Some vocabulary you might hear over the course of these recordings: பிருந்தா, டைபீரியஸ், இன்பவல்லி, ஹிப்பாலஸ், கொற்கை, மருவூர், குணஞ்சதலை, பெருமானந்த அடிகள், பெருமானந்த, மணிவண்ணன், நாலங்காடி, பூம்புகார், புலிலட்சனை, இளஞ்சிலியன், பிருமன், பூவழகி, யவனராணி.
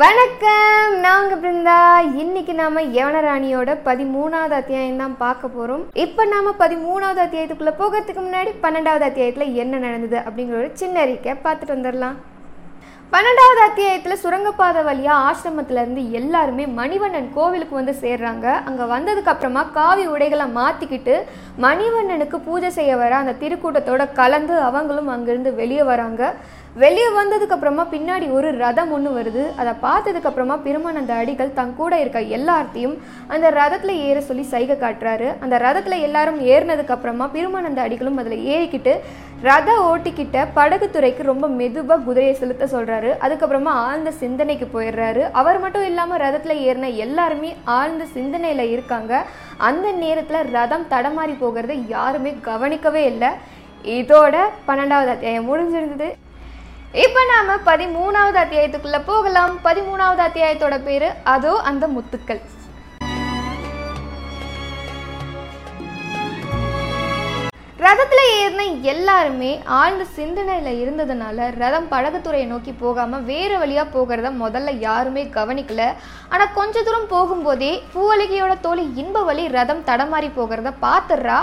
வணக்கம், நான் உங்க பிருந்தா. இன்னைக்கு நாம யவனராணியோட 13வது அத்தியாயம் தான் பார்க்க போறோம். இப்போ நாம 13வது அத்தியாயத்துக்குள்ள போகிறதுக்கு முன்னாடி 12வது அத்தியாயத்துல என்ன நடந்தது அப்படிங்கிற ஒரு சின்ன அறிக்கை பார்த்துட்டு வந்துடலாம். 12வது அத்தியாயத்தில் சுரங்கப்பாதை வழியாக ஆசிரமத்திலேருந்து எல்லாருமே மணிவண்ணன் கோவிலுக்கு வந்து சேர்றாங்க. அங்கே வந்ததுக்கப்புறமா காவி உடைகளை மாற்றிக்கிட்டு மணிவண்ணனுக்கு பூஜை செய்ய வர அந்த திருக்கூட்டத்தோடு கலந்து அவங்களும் அங்கேருந்து வெளியே வராங்க. வெளியே வந்ததுக்கப்புறமா பின்னாடி ஒரு ரதம் ஒன்று வருது. அதை பார்த்ததுக்கப்புறமா பிருமன் அந்த அடிகள் தன் கூட இருக்க எல்லார்த்தையும் அந்த ரதத்தில் ஏற சொல்லி சைகை காட்டுறாரு. அந்த ரதத்தில் எல்லாரும் ஏறினதுக்கப்புறமா பிருமன் அந்த அடிகளும் அதில் ஏறிக்கிட்டு ரத ஓட்டிக்கிட்ட படகுத்துறைக்கு ரொம்ப மெதுவாக குதிரையை செலுத்த சொல்கிறாரு. அதுக்கப்புறமா ஆழ்ந்த சிந்தனைக்கு போயிடுறாரு. அவர் மட்டும் இல்லாமல் ரதத்தில் ஏறின எல்லாருமே ஆழ்ந்த சிந்தனையில் இருக்காங்க. அந்த நேரத்தில் ரதம் தடமாறி போகிறத யாருமே கவனிக்கவே இல்லை. இதோட 12வது அத்தியாயம் முடிஞ்சிருந்தது. இப்போ நாம் 13வது அத்தியாயத்துக்குள்ளே போகலாம். 13வது அத்தியாயத்தோட பேர் அதோ அந்த முத்துக்கள். ரதத்தில் ஏறின எல்லாருமே ஆழ்ந்த சிந்தனையில் இருந்ததுனால ரதம் படகுத்துறையை நோக்கி போகாமல் வேறு வழியாக போகிறத முதல்ல யாருமே கவனிக்கல. ஆனால் கொஞ்ச தூரம் போகும்போதே பூவழகியோட தோழி இன்பவல்லி ரதம் தடமாறி போகிறத பார்த்துட்றா.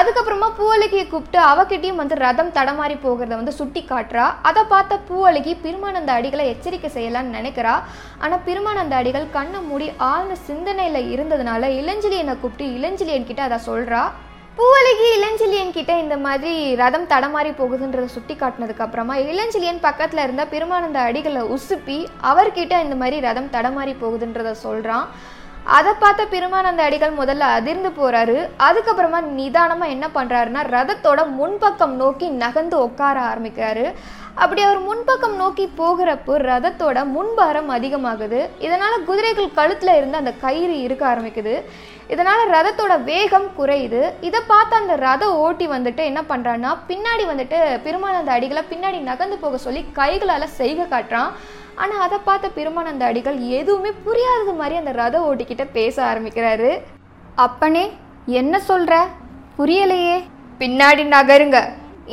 அதுக்கப்புறமா பூவழகியை கூப்பிட்டு அவகிட்டையும் வந்து ரதம் தடமாறி போகிறத வந்து சுட்டி காட்டுறா. அதை பார்த்த பூவழகி பிருமானந்த அடிகளை எச்சரிக்கை செய்யலான்னு நினைக்கிறா. ஆனால் பிருமானந்த அடிகள் கண்ணை மூடி ஆழ்ந்த சிந்தனையில் இருந்ததுனால இளஞ்சிலியனை கூப்பிட்டு இளஞ்சிலியன் கிட்ட அதை சொல்கிறா. பூவழகி இளஞ்சிலியன் கிட்ட இந்த மாதிரி ரதம் தடமாறி போகுதுன்றதை சுட்டி காட்டினதுக்கு அப்புறமா இளஞ்சிலியன் பக்கத்தில் இருந்த பெருமானந்த அடிகளை உசுப்பி அவர்கிட்ட இந்த மாதிரி ரதம் தடமாறி போகுதுன்றதை சொல்கிறான். அதை பார்த்த பெருமானந்த அடிகள் முதல்ல அதிர்ந்து போகிறாரு. அதுக்கப்புறமா நிதானமாக என்ன பண்ணுறாருன்னா ரதத்தோட முன்பக்கம் நோக்கி நகர்ந்து உட்கார ஆரம்பிக்கிறாரு. அப்படி அவர் முன்பக்கம் நோக்கி போகிறப்போ ரதத்தோட முன்பாரம் அதிகமாகுது. இதனால் குதிரைகள் கழுத்தில் இருந்து அந்த கயிறு இருக்க ஆரம்பிக்குது. இதனால் ரதத்தோட வேகம் குறையுது. இதை பார்த்து அந்த ரத ஓட்டி வந்துட்டு என்ன பண்ணுறான்னா பின்னாடி வந்துட்டு பெருமானந்த அடிகளை பின்னாடி நகர்ந்து போக சொல்லி கைகளால் செய்கை காட்டுறான். ஆனால் அதை பார்த்த பெருமானந்த அடிகள் எதுவுமே புரியாதது மாதிரி அந்த ரத ஓட்டிக்கிட்ட பேச ஆரம்பிக்கிறாரு. அப்பனே, என்ன சொல்கிற? புரியலையே. பின்னாடி நகருங்க.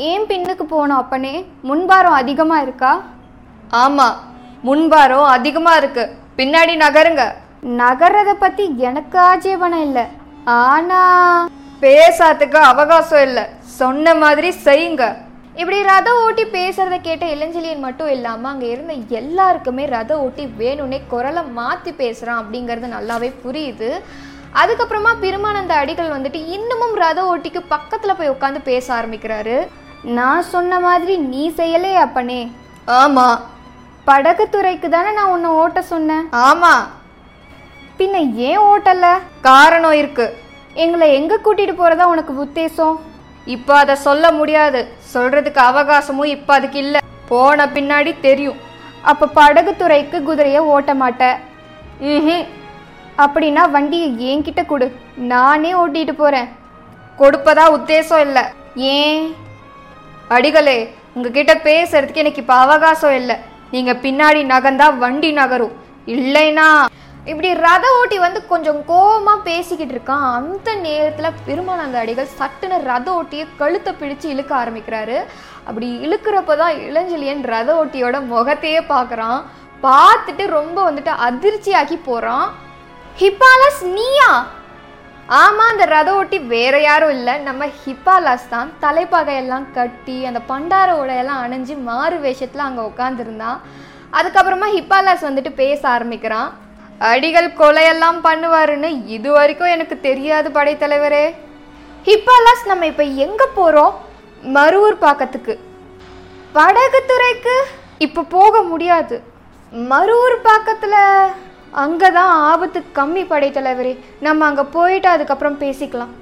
ஏன் பின்னுக்கு போனோம் அப்பனே? முன்பாரம் அதிகமாக இருக்கா? ஆமாம், முன்பாரம் அதிகமாக இருக்குது. பின்னாடி நகருங்க. நகர்றதை பற்றி எனக்கு ஆட்சேபணம் இல்லை, ஆனால் பேசாததுக்கு அவகாசம் இல்லை. சொன்ன மாதிரி செய்யுங்க. இப்படி ரத ஓட்டி பேசுகிறத கேட்ட இளஞ்சிலியன் மட்டும் இல்லாமல் அங்கே இருந்த எல்லாருக்குமே ரத ஓட்டி வேணும்னே குரலை மாற்றி பேசுகிறான் அப்படிங்கிறது நல்லாவே புரியுது. அதுக்கப்புறமா பெருமானந்த அடிகள் வந்துட்டு இன்னமும் ரத ஓட்டிக்கு பக்கத்தில் போய் உட்காந்து பேச ஆரம்பிக்கிறாரு. நான் சொன்ன மாதிரி நீ செய்யலே அப்பனே. ஆமாம், படகுத்துறைக்கு தானே நான் உன்னை ஓட்ட சொன்னேன். ஆமாம், பின்ன ஏன் ஓட்டல? காரணம் இருக்கு. எங்களை எங்கே கூட்டிகிட்டு போகிறதா உனக்கு உத்தேசம்? இப்போ அதை சொல்ல முடியாது. சொல்கிறதுக்கு அவகாசமும் இப்போ அதுக்கு இல்லை. போன பின்னாடி தெரியும். அப்போ படகுத்துறைக்கு குதிரையை ஓட்ட மாட்டேன். ம், அப்படின்னா வண்டியை என்கிட்ட கொடு, நானே ஓட்டிகிட்டு போகிறேன். கொடுப்பதா உத்தேசம் இல்லை. ஏன்? அடிகளே, உங்ககிட்ட பேசுறதுக்கு எனக்கு இப்போ அவகாசம் இல்லை. நீங்கள் பின்னாடி நகர்ந்தா வண்டி நகரும், இல்லைன்னா. இப்படி ரத ஓட்டி வந்து கொஞ்சம் கோபமாக பேசிக்கிட்டு இருக்கான். அந்த நேரத்தில் பெருமானந்த அடிகள் சட்டுன்னு ரத ஓட்டியை கழுத்தை பிடிச்சு இழுக்க ஆரம்பிக்கிறாரு. அப்படி இழுக்கிறப்ப தான் இளஞ்சிலியன் ரத ஓட்டியோட முகத்தையே பார்க்குறான். பார்த்துட்டு ரொம்ப வந்துட்டு அதிர்ச்சியாகி போகிறான். ஹிப்பாலஸ் நீயா? ஆமாம், அந்த ரத ஓட்டி வேற யாரும் இல்லை, நம்ம ஹிப்பாலஸ் தான். தலைப்பாகையெல்லாம் கட்டி அந்த பண்டார உடையெல்லாம் அணிஞ்சு மாறு வேஷத்தில் அங்கே உட்காந்துருந்தான். அதுக்கப்புறமா ஹிப்பாலஸ் வந்துட்டு பேச ஆரம்பிக்கிறான். அடிகள் கொலையெல்லாம் பண்ணுவாருன்னு இது வரைக்கும் எனக்கு தெரியாது படைத்தலைவரே. ஹிப்பாலஸ், நம்ம இப்போ எங்கே போகிறோம்? மருவூர் பாக்கத்துக்கு. படகுத்துறைக்கு இப்போ போக முடியாது. மருவூர் பாக்கத்தில் அங்கே தான் ஆபத்து கம்மி படைத்தலைவரே. நம்ம அங்கே போயிட்டு அதுக்கப்புறம் பேசிக்கலாம்.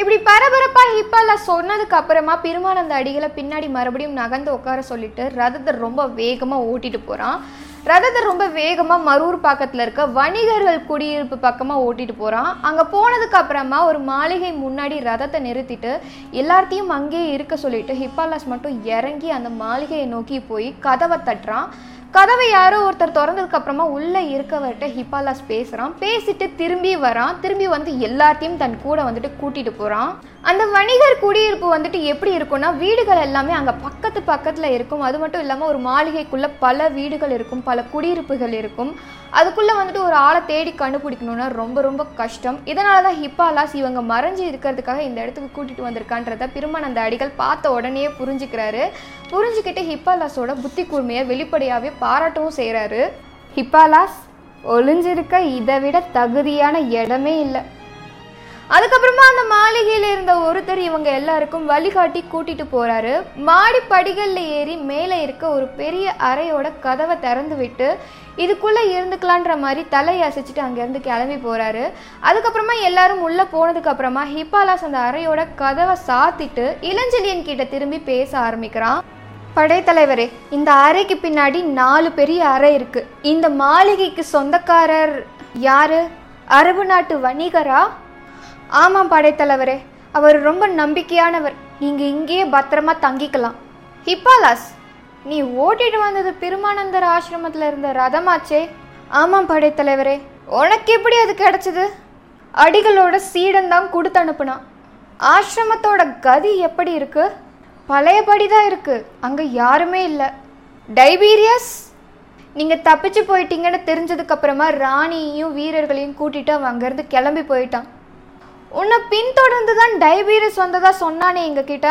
இப்படி பரபரப்பாக ஹிப்பாலஸ் சொன்னதுக்கு அப்புறமா பெருமானந்த அடிகளை பின்னாடி மறுபடியும் நகர்ந்து உட்கார சொல்லிட்டு ரதத்தை ரொம்ப வேகமாக ஓட்டிகிட்டு போகிறான். ரதத்தை ரொம்ப வேகமாக மருவூர் பக்கத்தில் இருக்க வணிகர்கள் குடியிருப்பு பக்கமாக ஓட்டிகிட்டு போகிறான். அங்கே போனதுக்கப்புறமா ஒரு மாளிகை முன்னாடி ரதத்தை நிறுத்திட்டு எல்லாத்தையும் அங்கேயே இருக்க சொல்லிட்டு ஹிப்பாலஸ் மட்டும் இறங்கி அந்த மாளிகையை நோக்கி போய் கதவை தட்டுறான். கதவை யாரோ ஒருத்தர் திறந்ததுக்கு அப்புறமா உள்ளே இருக்கவர்கிட்ட ஹிபாலாஸ் பேசுகிறான். பேசிட்டு திரும்பி வரான். திரும்பி வந்து எல்லாத்தையும் தன் கூட வந்துட்டு கூட்டிகிட்டு போகிறான். அந்த வணிகர் குடியிருப்பு வந்துட்டு எப்படி இருக்குன்னா, வீடுகள் எல்லாமே அங்கே பக்கத்து பக்கத்தில் இருக்கும். அது மட்டும் இல்லாமல் ஒரு மாளிகைக்குள்ளே பல வீடுகள் இருக்கும், பல குடியிருப்புகள் இருக்கும். அதுக்குள்ளே வந்துட்டு ஒரு ஆளை தேடி கண்டுபிடிக்கணுன்னா ரொம்ப ரொம்ப கஷ்டம். இதனால தான் ஹிபாலாஸ் இவங்க மறைஞ்சி இருக்கிறதுக்காக இந்த இடத்துக்கு கூட்டிகிட்டு வந்திருக்கான்றத பெருமானந்த அடிகள் பார்த்த உடனே புரிஞ்சுக்கிறாரு. புரிஞ்சுக்கிட்டு ஹிபாலாஸோட புத்தி கூர்மையை வெளிப்படையாகவே பாராட்டவும் செய்கிறாரு. ஹிபாலாஸ் ஒளிஞ்சிருக்க இதை விட தகுதியான இடமே இல்லை. அதுக்கப்புறமா அந்த மாளிகையில் இருந்த ஒருத்தர் இவங்க எல்லாருக்கும் வழிகாட்டி கூட்டிட்டு போறாரு. மாடி படிகள்ல ஏறி மேலே இருக்க ஒரு பெரிய அறையோட கதவை திறந்து விட்டு இதுக்குள்ளே இருந்துக்கலான்ற மாதிரி தலையை அசைச்சிட்டு அங்கேருந்து கிளம்பி போகிறாரு. அதுக்கப்புறமா எல்லாரும் உள்ளே போனதுக்கப்புறமா ஹிபாலாஸ் அந்த அறையோட கதவை சாத்திட்டு இளஞ்சிலியன் கிட்ட திரும்பி பேச ஆரம்பிக்கிறான். படைத்தலைவரே, இந்த அறைக்கு பின்னாடி 4 பெரிய அறை இருக்குது. இந்த மாளிகைக்கு சொந்தக்காரர் யார்? அரபு நாட்டு வணிகரா? ஆமாம் படைத்தலைவரே, அவர் ரொம்ப நம்பிக்கையானவர். நீங்கள் இங்கேயே பத்திரமா தங்கிக்கலாம். ஹிபாலாஸ், நீ ஓட்டிட்டு வந்தது பெருமானந்தர் ஆசிரமத்தில் இருந்த ரதமாச்சே? ஆமாம் படைத்தலைவரே. உனக்கு எப்படி அது கிடச்சிது? அடிகளோட சீடன்தான் கொடுத்து அனுப்புனான். ஆசிரமத்தோட கதி எப்படி இருக்குது? பழையபடி தான் இருக்குது. அங்கே யாருமே இல்லை. டைபீரியஸ், நீங்கள் தப்பிச்சு போயிட்டீங்கன்னு தெரிஞ்சதுக்கப்புறமா ராணியையும் வீரர்களையும் கூட்டிகிட்டு அவன் அங்கேருந்து கிளம்பி போயிட்டான். உன்னை பின்தொடர்ந்து தான் டைபீரியஸ் வந்ததாக சொன்னானே எங்ககிட்ட.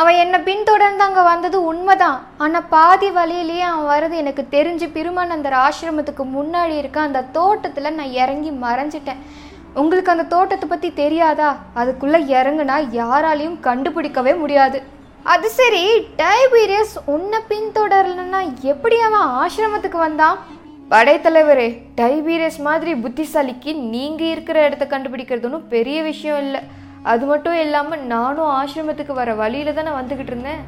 அவன் என்னை பின்தொடர்ந்து அங்கே வந்தது உண்மைதான். ஆனால் பாதி வழியிலேயே அவன் வர்றது எனக்கு தெரிஞ்சு பெருமானந்தர் ஆசிரமத்துக்கு முன்னாடி இருக்க அந்த தோட்டத்தில் நான் இறங்கி மறைஞ்சிட்டேன். உங்களுக்கு அந்த தோட்டத்தை பற்றி தெரியாதா? அதுக்குள்ளே இறங்குனா யாராலையும் கண்டுபிடிக்கவே முடியாது. அது சரி, டைபீரியஸ் உன்னை பின்தொடரலன்னா எப்படி அவன் ஆசிரமத்துக்கு வந்தான்? படைத்தலைவரே, டைபீரியஸ் மாதிரி புத்திசாலிக்கு நீங்கள் இருக்கிற இடத்த கண்டுபிடிக்கிறது ஒன்றும் பெரிய விஷயம் இல்லை. அது மட்டும் இல்லாமல் நானும் ஆசிரமத்துக்கு வர வழியில் தானே வந்துக்கிட்டு இருந்தேன்.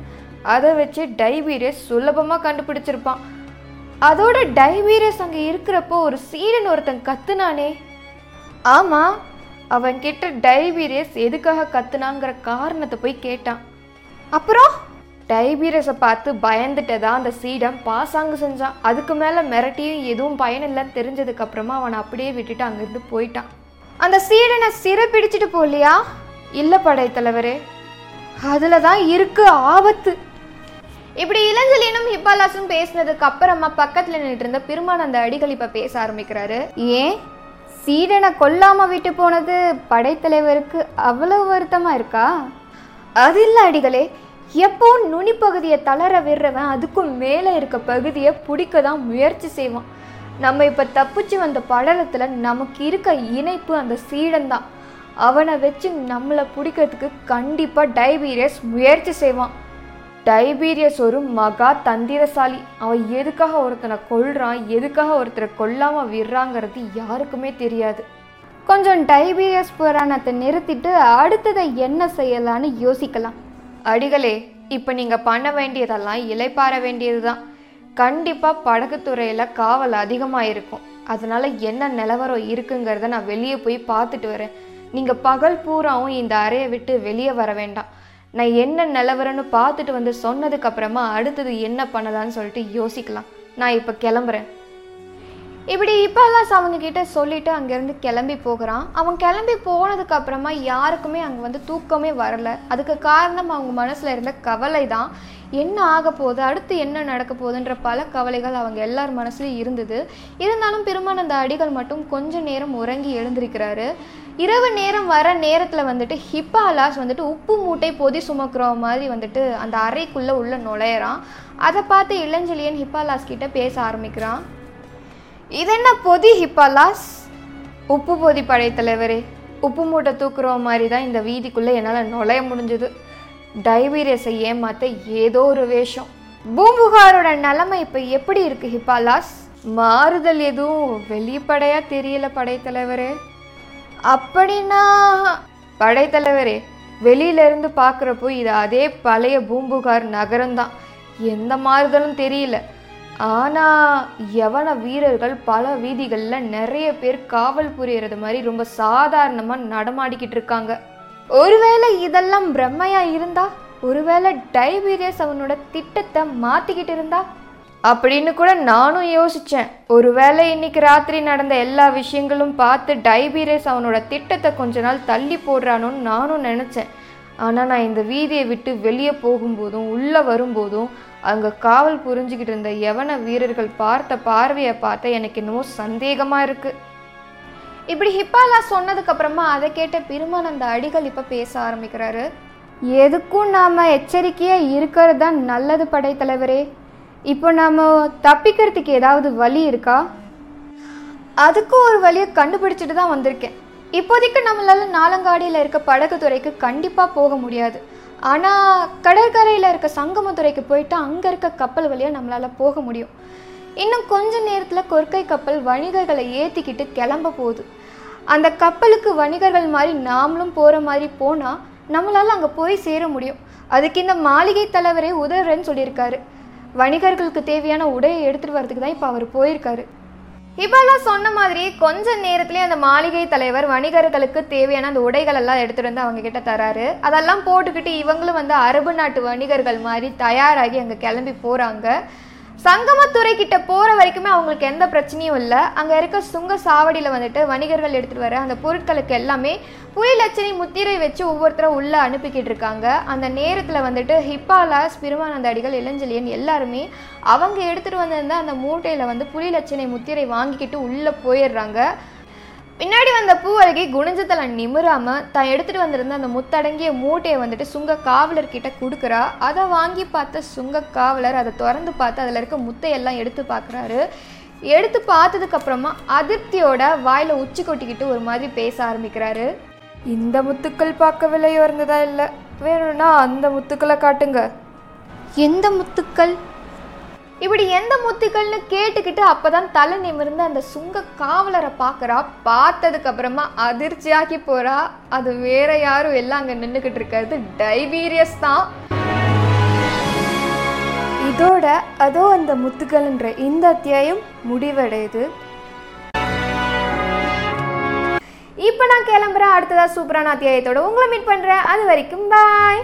அதை வச்சு டைபீரியஸ் சுலபமாக கண்டுபிடிச்சிருப்பான். அதோட டைபீரியஸ் அங்கே இருக்கிறப்போ ஒரு சீடன் ஒருத்தன் கத்துனானே. ஆமாம், அவன்கிட்ட டைபீரியஸ் எதுக்காக கத்துனாங்கிற காரணத்தை போய் கேட்டான். அப்புறம் டைபீரியஸை பார்த்து பயந்துட்டதா அந்த சீடம் பாசாங்கு செஞ்சான். அதுக்கு மேலே மிரட்டியும் எதுவும் பயனில்லைன்னு தெரிஞ்சதுக்கப்புறமா அவனை அப்படியே விட்டுட்டு அங்கேருந்து போயிட்டான். அந்த சீடனை சிறை பிடிச்சிட்டு போகலையா? இல்லை படைத்தலைவரே, அதில் தான் இருக்கு ஆபத்து. இப்படி இளஞ்சிலியனும் ஹிபாலாஸும் பேசினதுக்கு அப்புறமா பக்கத்தில் நின்று இருந்த பெருமானந்த அடிகள் இப்போ பேச ஆரம்பிக்கிறாரு. ஏன் சீடனை கொல்லாமல் விட்டு போனது படைத்தலைவருக்கு அவ்வளோ வருத்தமாக இருக்கா? அது இல்லை அடிகளே, எப்போ நுனிப்பகுதியை தளர விடுறவன் அதுக்கும் மேலே இருக்க பகுதியை பிடிக்க தான் முயற்சி செய்வான். நம்ம இப்போ தப்பிச்சு வந்த படலத்தில் நமக்கு இருக்க இணைப்பு அந்த சீடன்தான். அவனை வச்சு நம்மளை பிடிக்கிறதுக்கு கண்டிப்பாக டைபீரியஸ் முயற்சி செய்வான். டைபீரியஸ் ஒரு மகா தந்திரசாலி. அவன் எதுக்காக ஒருத்தனை கொல்றான், எதுக்காக ஒருத்தரை கொல்லாமல் விடுறாங்கிறது யாருக்குமே தெரியாது. கொஞ்சம் டைபீரியஸ் புராணத்தை நிறுத்திட்டு அடுத்ததை என்ன செய்யலான்னு யோசிக்கலாம். அடிகளே, இப்போ நீங்கள் பண்ண வேண்டியதெல்லாம் இலைப்பாற வேண்டியது தான். கண்டிப்பாக படகுத்துறையில் காவல் அதிகமாக இருக்கும். அதனால் என்ன நிலவரம் இருக்குங்கிறத நான் வெளியே போய் பார்த்துட்டு வரேன். நீங்கள் பகல் பூராவும் இந்த அறையை விட்டு வெளியே வர வேண்டாம். நான் என்ன நிலவரம்னு பார்த்துட்டு வந்து சொன்னதுக்கப்புறமா அடுத்தது என்ன பண்ணலான்னு சொல்லிட்டு யோசிக்கலாம். நான் இப்போ கிளம்புறேன். இப்படி ஹிபாலாஸ் அவங்கக்கிட்ட சொல்லிவிட்டு அங்கேருந்து கிளம்பி போகிறான். அவன் கிளம்பி போனதுக்கப்புறமா யாருக்குமே அங்கே வந்து தூக்கமே வரலை. அதுக்கு காரணம் அவங்க மனசில் இருந்த கவலை தான். என்ன ஆக போகுது, அடுத்து என்ன நடக்க போகுதுன்ற பல கவலைகள் அவங்க எல்லார் மனசுலையும் இருந்தது. இருந்தாலும் பெருமானந்த அடிகள் மட்டும் கொஞ்சம் நேரம் உறங்கி எழுந்திருக்கிறாரு. இரவு நேரம் வர நேரத்தில் வந்துட்டு ஹிபாலாஸ் வந்துட்டு உப்பு மூட்டை பொதி சுமக்கிற மாதிரி வந்துட்டு அந்த அறைக்குள்ளே உள்ள நுழையிறான். அதை பார்த்து இளஞ்சிலியன் ஹிபாலாஸ் கிட்டே பேச ஆரம்பிக்கிறான். இதென்ன பொதி ஹிபாலாஸ்? உப்பு பொதி படைத்தலைவரே, உப்பு மூட்டை தூக்குற மாதிரி தான் இந்த வீதிக்குள்ளே என்னால் நுழைய முடிஞ்சது. டைபீரியஸை ஏமாற்ற ஏதோ ஒரு வேஷம். பூம்புகாரோட நிலைமை இப்போ எப்படி இருக்குது ஹிபாலாஸ்? மாறுதல் எதுவும் வெளிப்படையாக தெரியல படைத்தலைவரே. அப்படின்னா படைத்தலைவரே, வெளியிலேருந்து பார்க்குறப்போ இது அதே பழைய பூம்புகார் நகரம்தான். எந்த மாறுதலும் தெரியல. ஆனால் யவன வீரர்கள் பல வீதிகளில் நிறைய பேர் காவல் புரியறது மாதிரி ரொம்ப சாதாரணமாக நடமாடிக்கிட்டு இருக்காங்க. ஒருவேளை இதெல்லாம் பிரம்மையாக இருந்தா? ஒருவேளை டைபீரியஸ் அவனோட திட்டத்தை மாற்றிக்கிட்டு இருந்தா? அப்படின்னு கூட நானும் யோசித்தேன். ஒருவேளை இன்னைக்கு ராத்திரி நடந்த எல்லா விஷயங்களும் பார்த்து டைபீரஸ் அவனோட திட்டத்தை கொஞ்ச நாள் தள்ளி போடுறானோன்னு நானும் நினச்சேன். ஆனால் நான் இந்த வீதியை விட்டு வெளியே போகும்போதும் உள்ளே வரும்போதும் அங்கே காவல் புரிஞ்சுக்கிட்டு இருந்த யவன வீரர்கள் பார்த்த பார்வையை பார்த்த எனக்கு இன்னும் சந்தேகமாக இருக்குது. இப்படி ஹிப்பாலா சொன்னதுக்கப்புறமா அதை கேட்ட பெருமானந்த அடிகள் இப்போ பேச ஆரம்பிக்கிறாரு. எதுக்கும் நாம் எச்சரிக்கையாக இருக்கிறது தான் நல்லது படைத்தலைவரே. இப்போ நாம் தப்பிக்கிறதுக்கு ஏதாவது வழி இருக்கா? அதுக்கும் ஒரு வழியை கண்டுபிடிச்சிட்டு தான் வந்திருக்கேன். இப்போதைக்கு நம்மளால் நாலங்காடியில் இருக்க படகுத்துறைக்கு கண்டிப்பாக போக முடியாது. ஆனால் கடற்கரையில் இருக்க சங்கமத்துறைக்கு போயிட்டு அங்கே இருக்க கப்பல் வழியாக நம்மளால் போக முடியும். இன்னும் கொஞ்ச நேரத்தில் கொற்கை கப்பல் வணிகர்களை ஏற்றிக்கிட்டு கிளம்ப போகுது. அந்த கப்பலுக்கு வணிகர்கள் மாதிரி நாமளும் போகிற மாதிரி போனால் நம்மளால் அங்கே போய் சேர முடியும். அதுக்கு இந்த மாளிகை தலைவரே உதவுறேன்னு சொல்லியிருக்காரு. வணிகர்களுக்கு தேவையான உடையை எடுத்துகிட்டு வரதுக்கு தான் இப்போ அவர் போயிருக்காரு. இப்பெல்லாம் சொன்ன மாதிரி கொஞ்ச நேரத்துலேயே அந்த மாளிகை தலைவர் வணிகர்களுக்கு தேவையான அந்த உடைகளெல்லாம் எடுத்துகிட்டு வந்து அவங்க கிட்ட தராரு. அதெல்லாம் போட்டுக்கிட்டு இவங்களும் வந்து அரபு நாட்டு வணிகர்கள் மாதிரி தயாராகி அங்கே கிளம்பி போகிறாங்க. சங்கமத்துறை கிட்ட போகிற வரைக்குமே அவங்களுக்கு எந்த பிரச்சனையும் இல்லை. அங்கே இருக்க சுங்க சாவடியில் வந்துட்டு வணிகர்கள் எடுத்துகிட்டு வர அந்த பொருட்களுக்கு எல்லாமே புலிலட்சனை முத்திரை வச்சு ஒவ்வொருத்தரும் உள்ளே அனுப்பிக்கிட்டு இருக்காங்க. அந்த நேரத்தில் வந்துட்டு ஹிப்பாலாஸ், பெருமானந்த அடிகள், இளஞ்சிலியன் எல்லாருமே அவங்க எடுத்துகிட்டு வந்திருந்த அந்த மூட்டையில் வந்து புலிலட்சனை முத்திரை வாங்கிக்கிட்டு உள்ளே போயிடுறாங்க. பின்னாடி வந்த பூவழகி குணஞ்சதலை நிமிராமல் தான் எடுத்துகிட்டு வந்திருந்த அந்த முத்தடங்கிய மூட்டையை வந்துட்டு சுங்க காவலர்கிட்ட கொடுக்குறா. அதை வாங்கி பார்த்த சுங்க காவலர் அதை திறந்து பார்த்து அதில் இருக்க முத்தையெல்லாம் எடுத்து பார்க்குறாரு. எடுத்து பார்த்ததுக்கப்புறமா அதிருப்தியோட வாயில் உச்சி கொட்டிக்கிட்டு ஒரு மாதிரி பேச ஆரம்பிக்கிறாரு. இந்த முத்துக்கள் பார்க்க விலை உயர்ந்ததா இல்லை, வேணும்னா அந்த முத்துக்களை காட்டுங்க. எந்த முத்துக்கள்? இப்படி எந்த முத்துக்கள்னு கேட்டுக்கிட்டு அப்போ தான் தலை நிமிர்ந்து அந்த சுங்க காவலரை பார்க்குறா. பார்த்ததுக்கப்புறமா அதிர்ச்சியாக்கி போகிறா. அது வேற யாரும் எல்லாம் அங்கே நின்றுக்கிட்டு இருக்கிறது டைபீரியஸ் தான். இதோட அதோ அந்த முத்துக்கள்ன்ற இந்த அத்தியாயம் முடிவடையுது. இப்போ நான் கிளம்புறேன். அடுத்ததாக சூப்பரான அத்தியாயத்தோட உங்களை மீட் பண்ணுறேன். அது வரைக்கும் பாய்.